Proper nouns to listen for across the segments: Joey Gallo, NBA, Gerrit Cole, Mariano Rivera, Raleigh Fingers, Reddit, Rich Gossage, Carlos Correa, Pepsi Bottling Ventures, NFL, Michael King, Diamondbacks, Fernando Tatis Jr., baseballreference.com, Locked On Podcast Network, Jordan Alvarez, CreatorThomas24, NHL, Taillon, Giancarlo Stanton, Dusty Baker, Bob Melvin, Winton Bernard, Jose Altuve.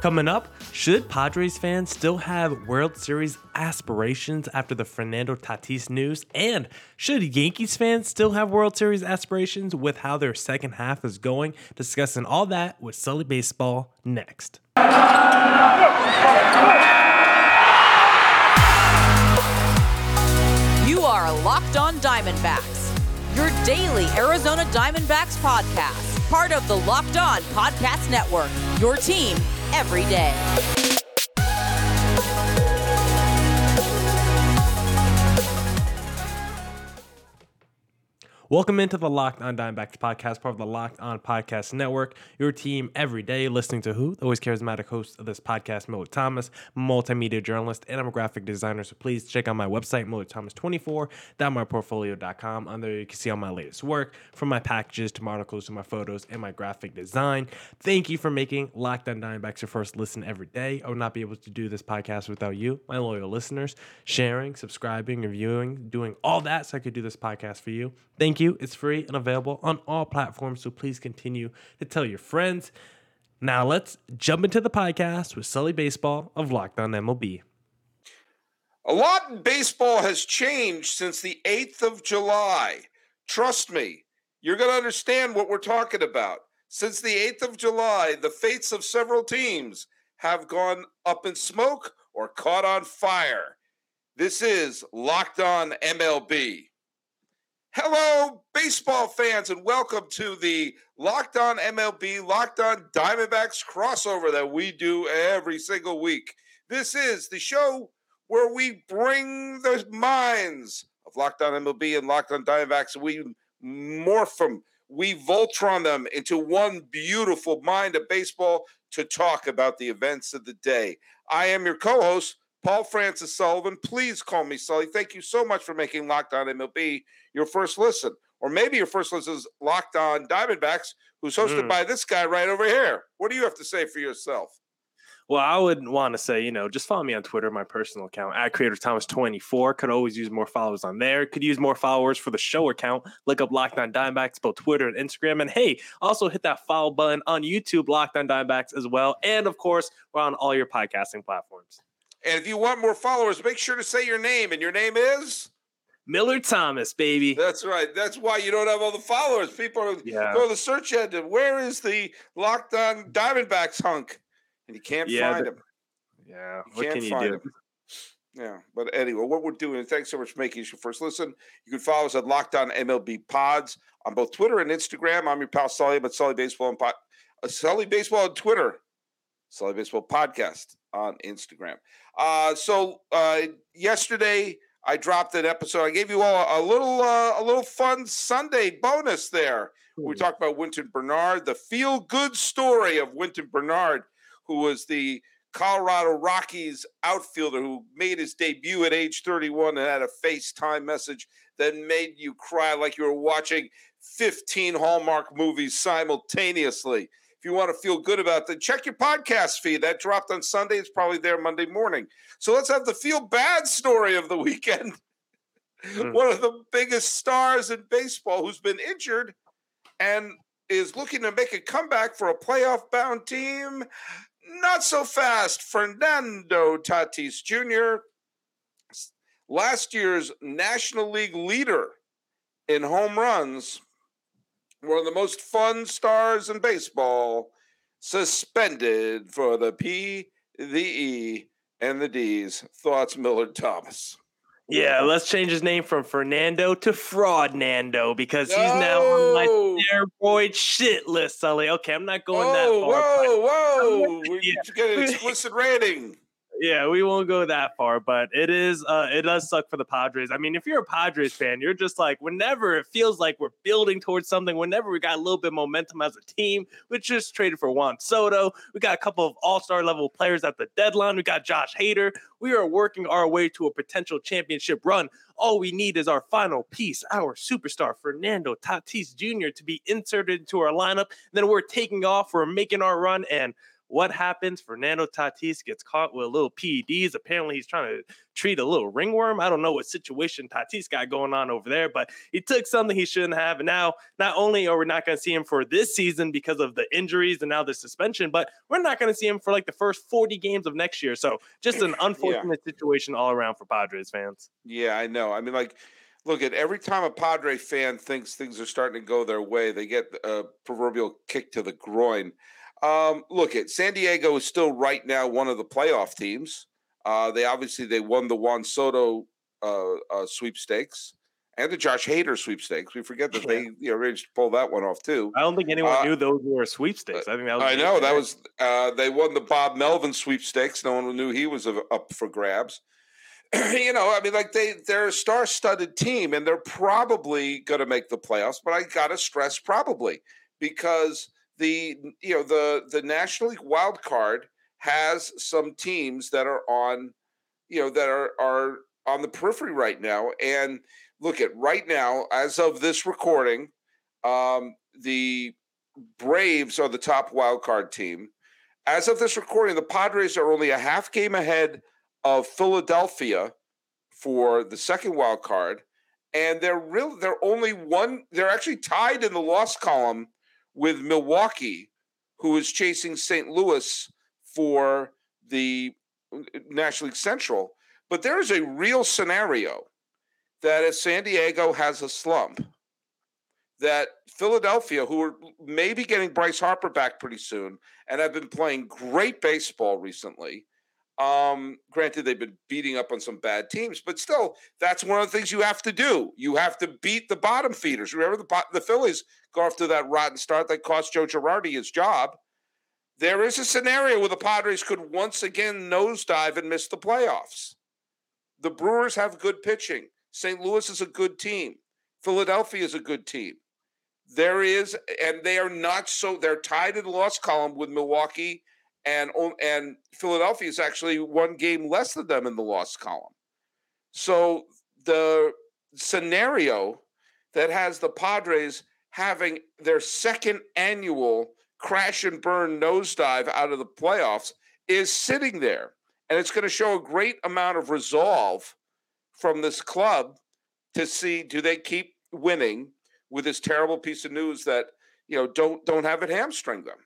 Coming up, should Padres fans still have World Series aspirations after the Fernando Tatis news? And should Yankees fans still have World Series aspirations with how their second half is going? Discussing all that with Sully Baseball next. You are Locked On Diamondbacks, your daily Arizona Diamondbacks podcast, part of the Locked On Podcast Network, your team every day. Welcome into the Locked On Diamondbacks podcast, part of the Locked On Podcast Network, your team every day. Listening to who? The always charismatic host of this podcast, Miller Thomas, multimedia journalist, and I'm a graphic designer. So please check out my website, MillerThomas24.myportfolio.com. On there, you can see all my latest work, from my packages to my articles to my photos and my graphic design. Thank you for making Locked On Diamondbacks your first listen every day. I would not be able to do this podcast without you, my loyal listeners, sharing, subscribing, reviewing, doing all that so I could do this podcast for you. Thank you. It's free and available on all platforms, so please continue to tell your friends. Now let's jump into the podcast with Sully Baseball of Locked On MLB. A lot in baseball has changed since the 8th of July. Trust me, you're going to understand what we're talking about. Since the 8th of July, the fates of several teams have gone up in smoke or caught on fire. This is Locked On MLB. Hello, baseball fans, and welcome to the Locked On MLB, Locked On Diamondbacks crossover that we do every single week. This is the show where we bring the minds of Locked On MLB and Locked On Diamondbacks. We morph them, we Voltron them into one beautiful mind of baseball to talk about the events of the day. I am your co-host, Paul Francis Sullivan. Please call me Sully. Thank you so much for making Locked On MLB your first listen. Or maybe your first listen is Locked On Diamondbacks, who's hosted by this guy right over here. What do you have to say for yourself? Well, I would want to say, just follow me on Twitter, my personal account, at CreatorThomas24. Could always use more followers on there. Could use more followers for the show account. Look up Locked On Diamondbacks, both Twitter and Instagram. And, hey, also hit that follow button on YouTube, Locked On Diamondbacks as well. And, of course, we're on all your podcasting platforms. And if you want more followers, make sure to say your name. And your name is? Miller Thomas, baby. That's right. That's why you don't have all the followers. People are go to the search engine. Where is the Locked On Diamondbacks hunk? And you can't find him. Yeah. What can you do? Yeah. But anyway, what we're doing, thanks so much for making us your first listen. You can follow us at Locked On MLB Pods on both Twitter and Instagram. I'm your pal Sully, but Sully Baseball on Twitter. Sully Baseball Podcast on Instagram. Yesterday I dropped an episode. I gave you all a little fun Sunday bonus there. We talked about Winton Bernard, the feel-good story of Winton Bernard, who was the Colorado Rockies outfielder who made his debut at age 31 and had a FaceTime message that made you cry like you were watching 15 Hallmark movies simultaneously. If you want to feel good about that, check your podcast feed. That dropped on Sunday. It's probably there Monday morning. So let's have the feel-bad story of the weekend. One of the biggest stars in baseball who's been injured and is looking to make a comeback for a playoff-bound team. Not so fast. Fernando Tatis Jr., last year's National League leader in home runs, one of the most fun stars in baseball, suspended for the P, the E, and the D's. Thoughts, Miller Thomas? Yeah, let's change his name from Fernando to Fraudnando because he's now on my steroid shit list, Sully. Okay, I'm not going that far. Whoa. We get an explicit rating. Yeah, we won't go that far, but it does suck for the Padres. I mean, if you're a Padres fan, you're just like, whenever it feels like we're building towards something, whenever we got a little bit of momentum as a team, we just traded for Juan Soto. We got a couple of all-star level players at the deadline. We got Josh Hader. We are working our way to a potential championship run. All we need is our final piece, our superstar, Fernando Tatis Jr., to be inserted into our lineup. Then we're taking off. We're making our run, and What happens? Fernando Tatis gets caught with a little PEDs. Apparently, he's trying to treat a little ringworm. I don't know what situation Tatis got going on over there, but he took something he shouldn't have. And now, not only are we not going to see him for this season because of the injuries and now the suspension, but we're not going to see him for like the first 40 games of next year. So just an unfortunate situation all around for Padres fans. Yeah, I know. I mean, like, look, at every time a Padre fan thinks things are starting to go their way, they get a proverbial kick to the groin. Look, at San Diego is still right now one of the playoff teams. They won the Juan Soto sweepstakes and the Josh Hader sweepstakes. We forget that they arranged to pull that one off too. I don't think anyone knew those were sweepstakes. I think that was. I know that was. They won the Bob Melvin sweepstakes. No one knew he was up for grabs. You know, I mean, like they're a star-studded team, and they're probably going to make the playoffs. But I gotta stress probably because the National League wild card has some teams that are on, that are on the periphery right now. And look at right now, as of this recording, the Braves are the top wild card team. As of this recording, the Padres are only a half game ahead of Philadelphia for the second wild card, and they're actually tied in the loss column with Milwaukee, who is chasing St. Louis for the National League Central. But there is a real scenario that if San Diego has a slump, that Philadelphia, who are maybe getting Bryce Harper back pretty soon and have been playing great baseball recently, granted, they've been beating up on some bad teams, but still, that's one of the things you have to do. You have to beat the bottom feeders. Remember, the Phillies go off to that rotten start that cost Joe Girardi his job. There is a scenario where the Padres could once again nosedive and miss the playoffs. The Brewers have good pitching. St. Louis is a good team. Philadelphia is a good team. They're tied in the loss column with Milwaukee, and Philadelphia is actually one game less than them in the loss column. So the scenario that has the Padres having their second annual crash and burn nosedive out of the playoffs is sitting there. And it's going to show a great amount of resolve from this club to see, do they keep winning with this terrible piece of news that, don't have it hamstring them.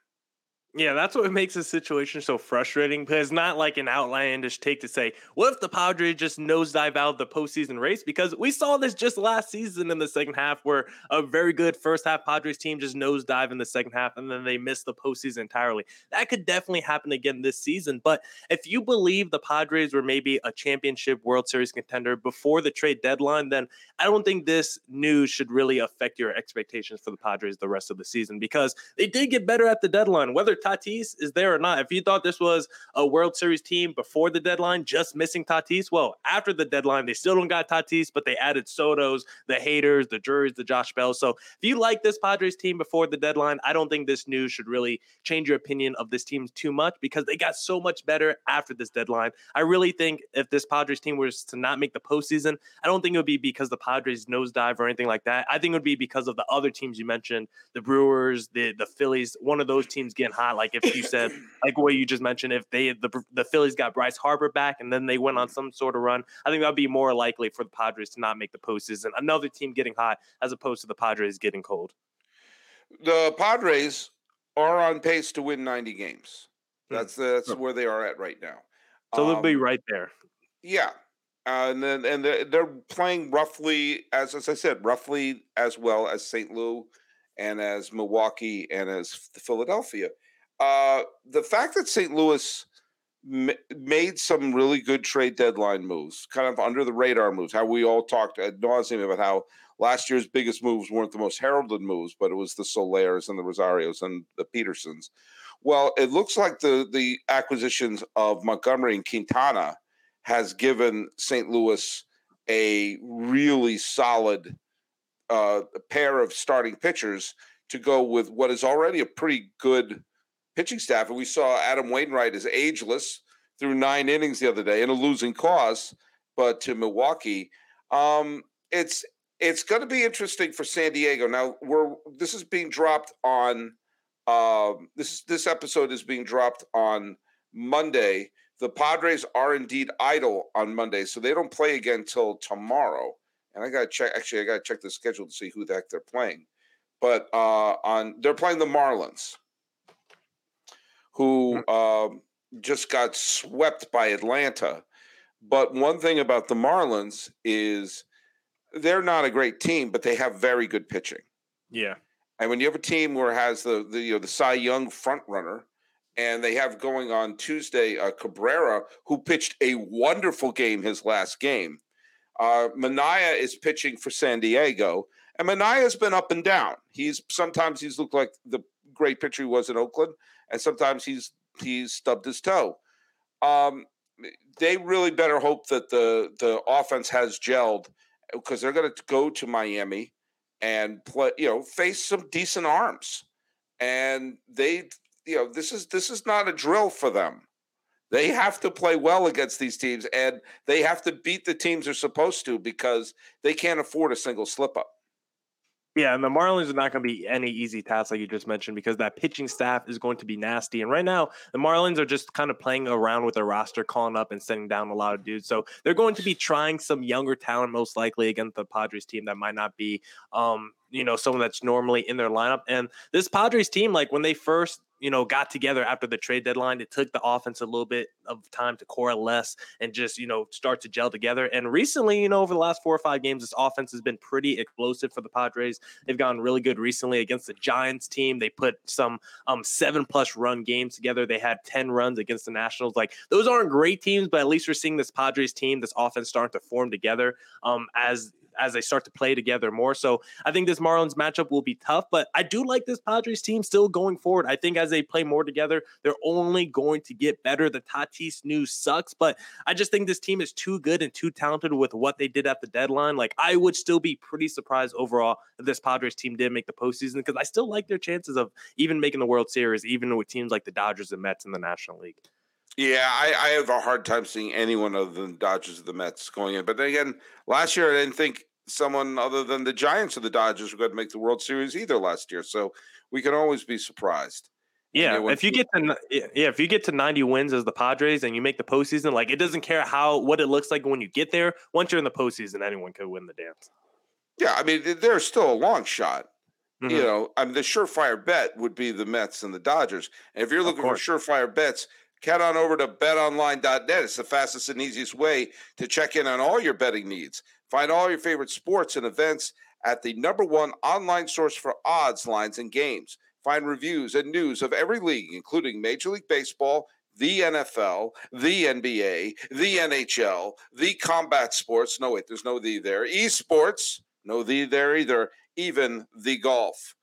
Yeah, that's what makes the situation so frustrating, because it's not like an outlandish take to say, what if the Padres just nosedive out of the postseason race? Because we saw this just last season in the second half, where a very good first half Padres team just nosedive in the second half, and then they miss the postseason entirely. That could definitely happen again this season. But if you believe the Padres were maybe a championship World Series contender before the trade deadline, then I don't think this news should really affect your expectations for the Padres the rest of the season, because they did get better at the deadline, whether Tatis is there or not. If you thought this was a World Series team before the deadline, just missing Tatis, well, after the deadline, they still don't got Tatis, but they added Soto's, the Haders, the Jurys, the Josh Bell. So if you like this Padres team before the deadline, I don't think this news should really change your opinion of this team too much, because they got so much better after this deadline. I really think if this Padres team was to not make the postseason, I don't think it would be because the Padres nosedive or anything like that. I think it would be because of the other teams you mentioned, the Brewers, the Phillies, one of those teams getting hot. Like if you said, like what you just mentioned, if the Phillies got Bryce Harper back and then they went on some sort of run, I think that would be more likely for the Padres to not make the postseason. Another team getting hot as opposed to the Padres getting cold. The Padres are on pace to win 90 games. That's where they are at right now. So they'll be right there. Yeah. And they're playing roughly, as I said, roughly as well as St. Louis and as Milwaukee and as Philadelphia. The fact that St. Louis made some really good trade deadline moves, kind of under the radar moves, how we all talked ad nauseum about how last year's biggest moves weren't the most heralded moves, but it was the Solairs and the Rosarios and the Petersons. Well, it looks like the acquisitions of Montgomery and Quintana has given St. Louis a really solid pair of starting pitchers to go with what is already a pretty good pitching staff. And we saw Adam Wainwright is ageless through 9 innings the other day in a losing cause, but to Milwaukee. It's going to be interesting for San Diego. Now this is being dropped on This episode is being dropped on Monday. The Padres are indeed idle on Monday, so they don't play again till tomorrow. And I got to check. Actually, I got to check the schedule to see who the heck they're playing. But they're playing the Marlins, who just got swept by Atlanta. But one thing about the Marlins is they're not a great team, but they have very good pitching. Yeah. And when you have a team where it has the Cy Young front runner, and they have going on Tuesday Cabrera, who pitched a wonderful game his last game. Manaea is pitching for San Diego, and Manaea's been up and down. Sometimes he's looked like the great pitcher he was in Oakland, and sometimes he's stubbed his toe. They really better hope that the offense has gelled, because they're going to go to Miami and play, face some decent arms. And they, this is not a drill for them. They have to play well against these teams, and they have to beat the teams they're supposed to, because they can't afford a single slip up. Yeah, and the Marlins are not going to be any easy task, like you just mentioned, because that pitching staff is going to be nasty. And right now, the Marlins are just kind of playing around with their roster, calling up and sending down a lot of dudes. So they're going to be trying some younger talent, most likely, against the Padres team that might not be, someone that's normally in their lineup. And this Padres team, like when they first got together after the trade deadline, it took the offense a little bit of time to coalesce and just, start to gel together. And recently, over the last 4 or 5 games, this offense has been pretty explosive for the Padres. They've gotten really good recently against the Giants team. They put some 7+ run games together. They had 10 runs against the Nationals. Like, those aren't great teams, but at least we're seeing this Padres team, this offense starting to form together as they start to play together more. So I think this Marlins matchup will be tough, but I do like this Padres team still going forward. I think as they play more together, they're only going to get better. The Tatis news sucks, but I just think this team is too good and too talented with what they did at the deadline. Like, I would still be pretty surprised overall if this Padres team did make the postseason, because I still like their chances of even making the World Series, even with teams like the Dodgers and Mets in the National League. Yeah, I have a hard time seeing anyone other than Dodgers or the Mets going in. But then again, last year I didn't think someone other than the Giants or the Dodgers were going to make the World Series either last year. So we can always be surprised. Yeah, if you get to 90 wins as the Padres and you make the postseason, like, it doesn't care what it looks like when you get there. Once you're in the postseason, anyone could win the dance. Yeah, I mean, they're still a long shot. Mm-hmm. The surefire bet would be the Mets and the Dodgers. And if you're looking for surefire bets, head on over to betonline.net. It's the fastest and easiest way to check in on all your betting needs. Find all your favorite sports and events at the #1 online source for odds, lines, and games. Find reviews and news of every league, including Major League Baseball, the NFL, the NBA, the NHL, the combat sports. No, wait, there's no "the" there. Esports, no "the" there either. Even the golf.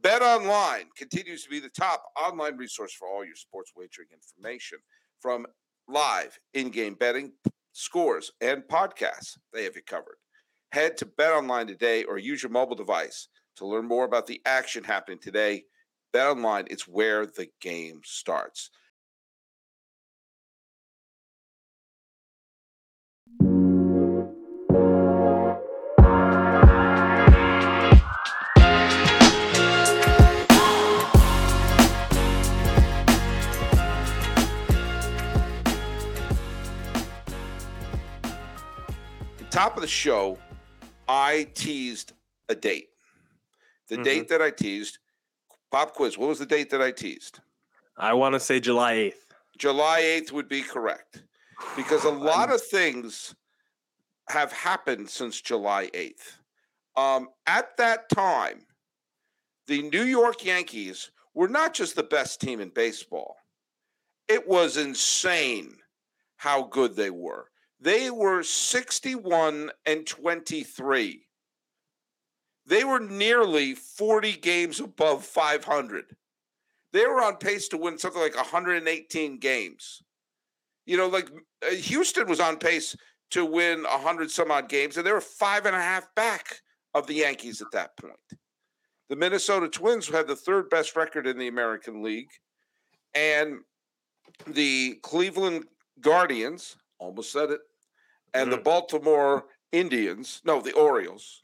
BetOnline continues to be the top online resource for all your sports wagering information, from live in-game betting, scores, and podcasts. They have you covered. Head to BetOnline today, or use your mobile device to learn more about the action happening today. BetOnline, it's where the game starts. Top of the show, I teased a date. The date that I teased, pop quiz, what was the date that I teased? I want to say July 8th. July 8th would be correct, because a lot of things have happened since July 8th. At that time, the New York Yankees were not just the best team in baseball. It was insane how good they were. They were 61-23. They were nearly 40 games above 500. They were on pace to win something like 118 games. Houston was on pace to win 100 some odd games, and they were 5.5 back of the Yankees at that point. The Minnesota Twins had the third best record in the American League, and the Cleveland Guardians, almost said it, and the Baltimore Indians, the Orioles,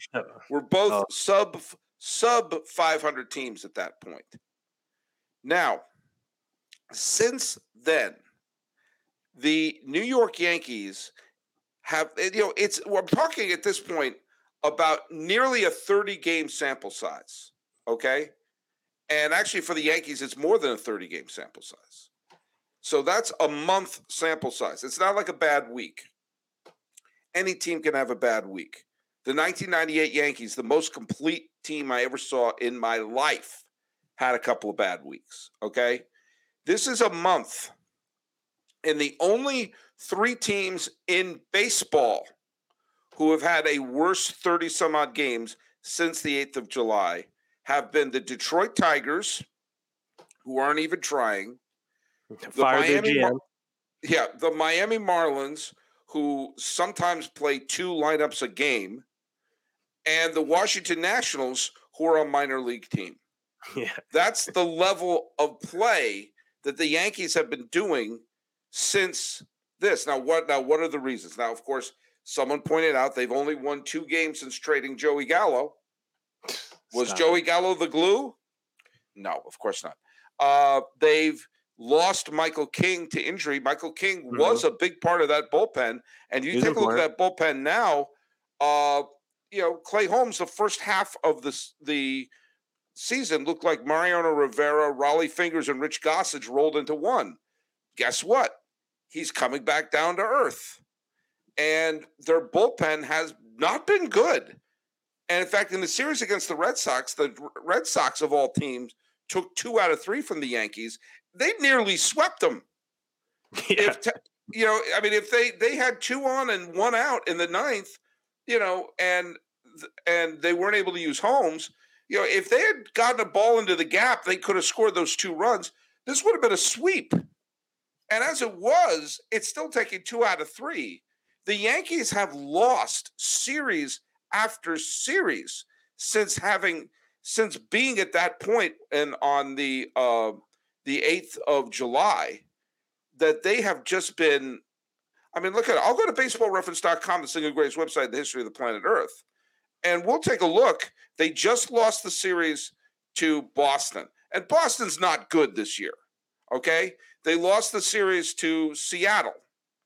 were both sub 500 teams at that point. Now, since then, the New York Yankees have, we're talking at this point about nearly a 30-game sample size, okay? And actually for the Yankees, it's more than a 30-game sample size. So that's a month sample size. It's not like a bad week. Any team can have a bad week. The 1998 Yankees, the most complete team I ever saw in my life, had a couple of bad weeks, okay? This is a month, and the only three teams in baseball who have had a worse 30-some-odd games since the 8th of July have been the Detroit Tigers, who aren't even trying, the Miami Marlins, who sometimes play two lineups a game, and the Washington Nationals, who are a minor league team. Yeah. That's the level of play that the Yankees have been doing since this. Now, what are the reasons? Now, of course, someone pointed out they've only won two games since trading Joey Gallo. Joey Gallo the glue? No, of course not. They've lost Michael King to injury. Michael King was a big part of that bullpen. And you take a look at that bullpen now, Clay Holmes, the first half of the season looked like Mariano Rivera, Raleigh Fingers, and Rich Gossage rolled into one. Guess what? He's coming back down to earth. And their bullpen has not been good. And, in fact, in the series against the Red Sox of all teams took 2 out of 3 from the Yankees. They nearly swept them. Yeah. If they had 2 on and 1 out in the 9th, and they weren't able to use Holmes, if they had gotten a ball into the gap, they could have scored those 2 runs. This would have been a sweep. And as it was, it's still taking 2 out of 3. The Yankees have lost series after series since being at that point and on the 8th of July, that they have just been, look at it. I'll go to baseballreference.com, the single greatest website in the history of the planet Earth, and we'll take a look. They just lost the series to Boston, and Boston's not good this year, okay? They lost the series to Seattle,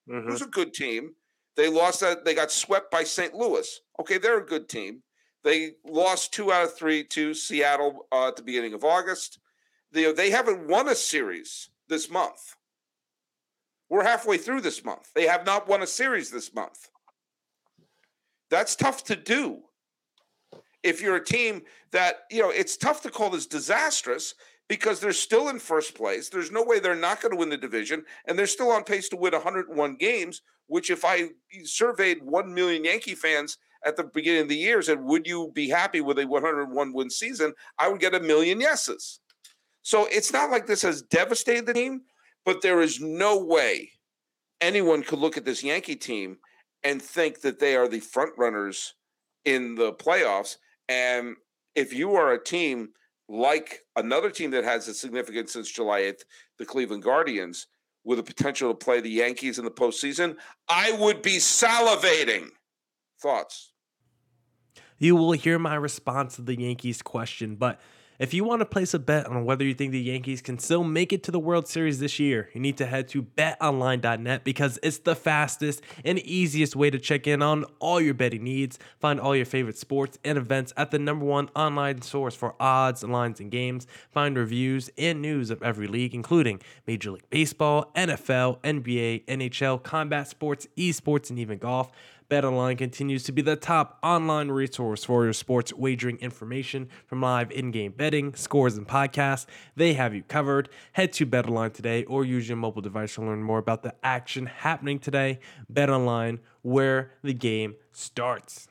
who's a good team. They lost that. They got swept by St. Louis. Okay, they're a good team. They lost 2 out of 3 to Seattle at the beginning of August. They haven't won a series this month. We're halfway through this month. They have not won a series this month. That's tough to do. If you're a team that, it's tough to call this disastrous because they're still in first place. There's no way they're not going to win the division, and they're still on pace to win 101 games, which if I surveyed 1 million Yankee fans at the beginning of the year and would you be happy with a 101-win season, I would get a million yeses. So it's not like this has devastated the team, but there is no way anyone could look at this Yankee team and think that they are the front runners in the playoffs. And if you are a team like another team that has a significance since July 8th, the Cleveland Guardians, with the potential to play the Yankees in the postseason, I would be salivating. Thoughts? You will hear my response to the Yankees question, but if you want to place a bet on whether you think the Yankees can still make it to the World Series this year, you need to head to betonline.net because it's the fastest and easiest way to check in on all your betting needs. Find all your favorite sports and events at the #1 online source for odds, lines, and games. Find reviews and news of every league, including Major League Baseball, NFL, NBA, NHL, combat sports, esports, and even golf. BetOnline continues to be the top online resource for your sports wagering information, from live in-game betting, scores, and podcasts. They have you covered. Head to BetOnline today or use your mobile device to learn more about the action happening today. BetOnline, where the game starts.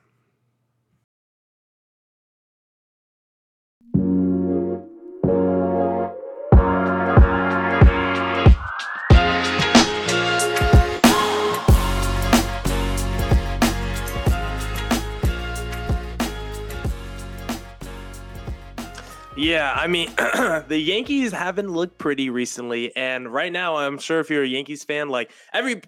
Yeah, I mean, the Yankees haven't looked pretty recently. And right now, I'm sure if you're a Yankees fan, like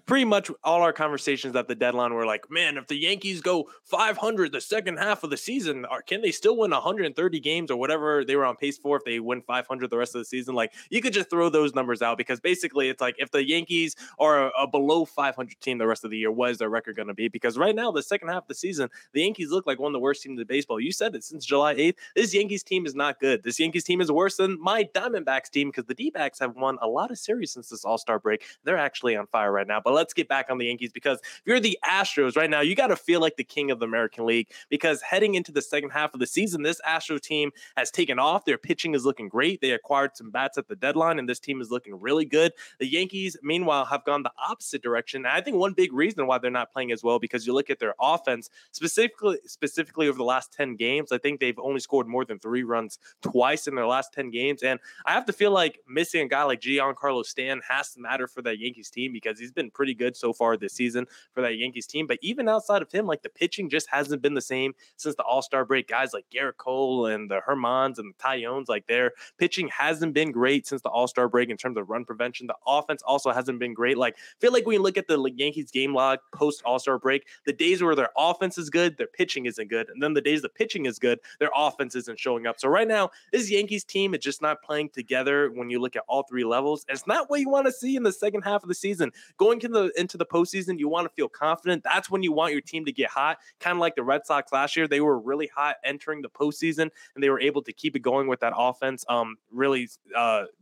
pretty much all our conversations at the deadline were like, man, if the Yankees go 500 the second half of the season, can they still win 130 games or whatever they were on pace for if they win 500 the rest of the season? Like, you could just throw those numbers out because basically it's like if the Yankees are a below 500 team the rest of the year, what is their record going to be? Because right now, the second half of the season, the Yankees look like one of the worst teams in baseball. You said it since July 8th. This Yankees team is not good. This Yankees team is worse than my Diamondbacks team because the D-backs have won a lot of series since this All-Star break. They're actually on fire right now. But let's get back on the Yankees because if you're the Astros right now, you got to feel like the king of the American League because heading into the second half of the season, this Astro team has taken off. Their pitching is looking great. They acquired some bats at the deadline, and this team is looking really good. The Yankees, meanwhile, have gone the opposite direction. And I think one big reason why they're not playing as well because you look at their offense, specifically over the last 10 games, I think they've only scored more than 3 runs twice in their last 10 games. And I have to feel like missing a guy like Giancarlo Stanton has to matter for that Yankees team because he's been pretty good so far this season for that Yankees team. But even outside of him, like the pitching just hasn't been the same since the All-Star break. Guys like Gerrit Cole and the Hermans and the Tyones, like their pitching hasn't been great since the All-Star break in terms of run prevention. The offense also hasn't been great. Like, I feel like when you look at the Yankees game log post All-Star break, the days where their offense is good, their pitching isn't good. And then the days the pitching is good, their offense isn't showing up. So right now, this Yankees team is just not playing together when you look at all 3 levels. It's not what you want to see in the second half of the season. Going into the postseason, you want to feel confident. That's when you want your team to get hot, kind of like the Red Sox last year. They were really hot entering the postseason, and they were able to keep it going with that offense, really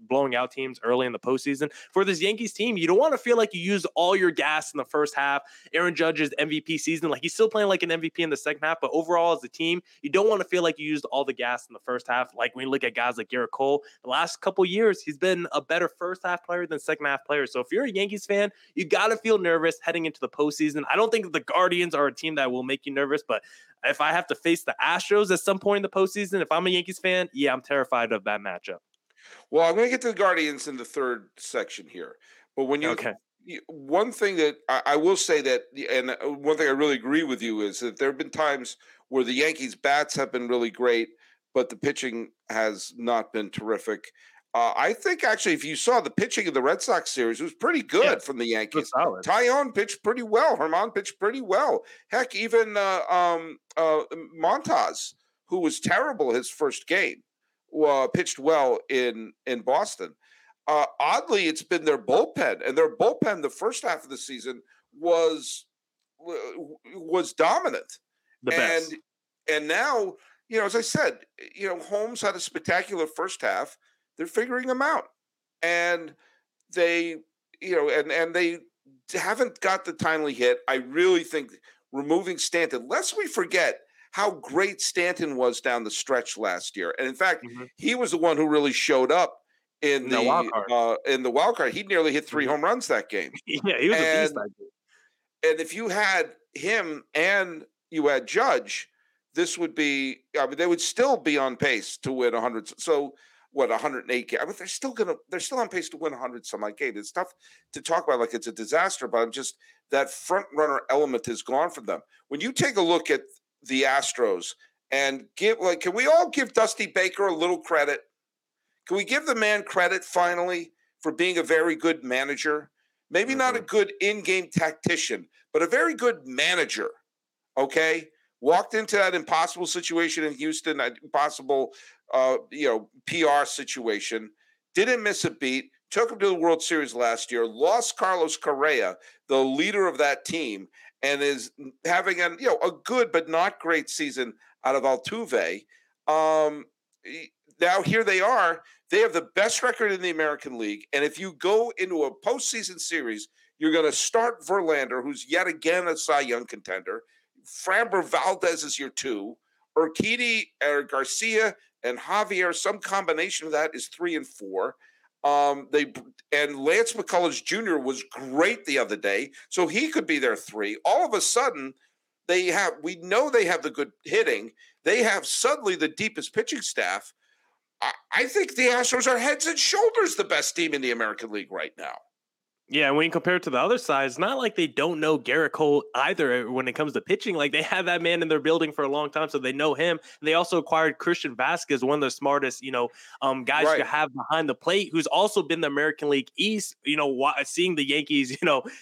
blowing out teams early in the postseason. For this Yankees team, you don't want to feel like you used all your gas in the first half. Aaron Judge's MVP season, like he's still playing like an MVP in the second half, but overall as a team, you don't want to feel like you used all the gas in the first half. Like when you look at guys like Gerrit Cole, the last couple years, he's been a better first half player than second half player. So if you're a Yankees fan, you got to feel nervous heading into the postseason. I don't think the Guardians are a team that will make you nervous, but if I have to face the Astros at some point in the postseason, if I'm a Yankees fan, yeah, I'm terrified of that matchup. Well, I'm going to get to the Guardians in the third section here. But when you one thing that I will say that, and one thing I really agree with you is that there have been times where the Yankees bats have been really great, but the pitching has not been terrific. I think, actually, if you saw the pitching of the Red Sox series, it was pretty good from the Yankees. Taillon pitched pretty well. Herman pitched pretty well. Heck, even Montas, who was terrible his first game, pitched well in Boston. Oddly, it's been their bullpen. And their bullpen the first half of the season was dominant. The best. And now... You know, as I said, you know, Holmes had a spectacular first half. They're figuring him out. And they, you know, and they haven't got the timely hit. I really think removing Stanton, lest we forget how great Stanton was down the stretch last year. And in fact, he was the one who really showed up in the wild card. He nearly hit 3 home runs that game. Yeah, he was a beast that game. And if you had him and you had Judge, this would be, I mean, they would still be on pace to win 100. So, 108 games? I mean, they're still on pace to win 100-some-odd games. It's tough to talk about like it's a disaster, but I'm just, that front-runner element is gone from them. When you take a look at the Astros and can we all give Dusty Baker a little credit? Can we give the man credit finally for being a very good manager? Maybe not a good in-game tactician, but a very good manager, okay? Walked into that impossible situation in Houston, an impossible, PR situation. Didn't miss a beat. Took him to the World Series last year. Lost Carlos Correa, the leader of that team, and is having a good but not great season out of Altuve. Now here they are. They have the best record in the American League, and if you go into a postseason series, you're going to start Verlander, who's yet again a Cy Young contender. Framber Valdez is your 2. Urquidy, Garcia, and Javier, some combination of that is 3 and 4. And Lance McCullers Jr. was great the other day, so he could be their 3. All of a sudden, we know they have the good hitting. They have suddenly the deepest pitching staff. I think the Astros are heads and shoulders the best team in the American League right now. Yeah, and when you compare it to the other side, it's not like they don't know Gerrit Cole either when it comes to pitching. Like, they had that man in their building for a long time, so they know him. They also acquired Christian Vasquez, one of the smartest, guys right. you have behind the plate, who's also been the American League East, seeing the Yankees,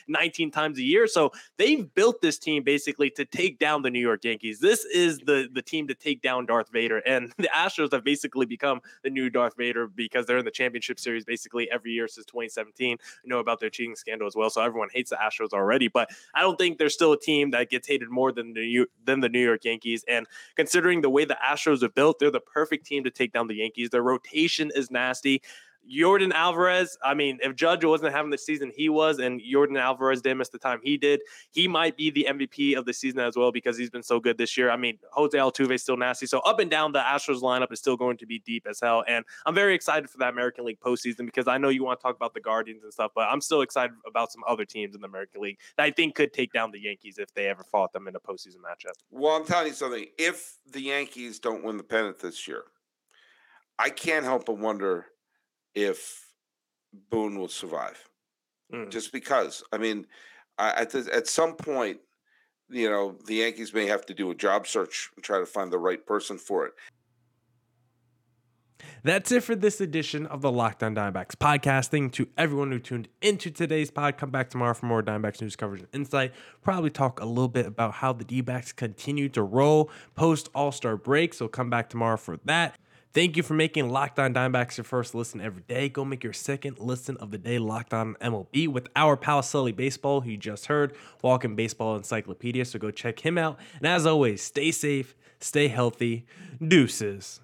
19 times a year. So they've built this team basically to take down the New York Yankees. This is the team to take down Darth Vader. And the Astros have basically become the new Darth Vader because they're in the championship series basically every year since 2017. You know about their cheating scandal as well, so everyone hates the Astros already, but I don't think there's still a team that gets hated more than the New York Yankees. And considering the way the Astros are built, they're the perfect team to take down the Yankees. Their rotation is nasty. Jordan Alvarez, I mean, if Judge wasn't having the season he was, and Jordan Alvarez didn't miss the time he did, he might be the MVP of the season as well because he's been so good this year. I mean, Jose Altuve is still nasty. So up and down, the Astros lineup is still going to be deep as hell. And I'm very excited for that American League postseason because I know you want to talk about the Guardians and stuff, but I'm still excited about some other teams in the American League that I think could take down the Yankees if they ever fought them in a postseason matchup. Well, I'm telling you something. If the Yankees don't win the pennant this year, I can't help but wonder if Boone will survive, just because, I mean, at some point, the Yankees may have to do a job search and try to find the right person for it. That's it for this edition of the Locked On Diamondbacks podcast. Thank you to everyone who tuned into today's pod. Come back tomorrow for more Diamondbacks news coverage and insight. Probably talk a little bit about how the D-backs continue to roll post All-Star break. So come back tomorrow for that. Thank you for making Locked On Diamondbacks your first listen every day. Go make your second listen of the day Locked On MLB with our pal Sully Baseball, who you just heard, walking baseball encyclopedia. So go check him out. And as always, stay safe, stay healthy. Deuces.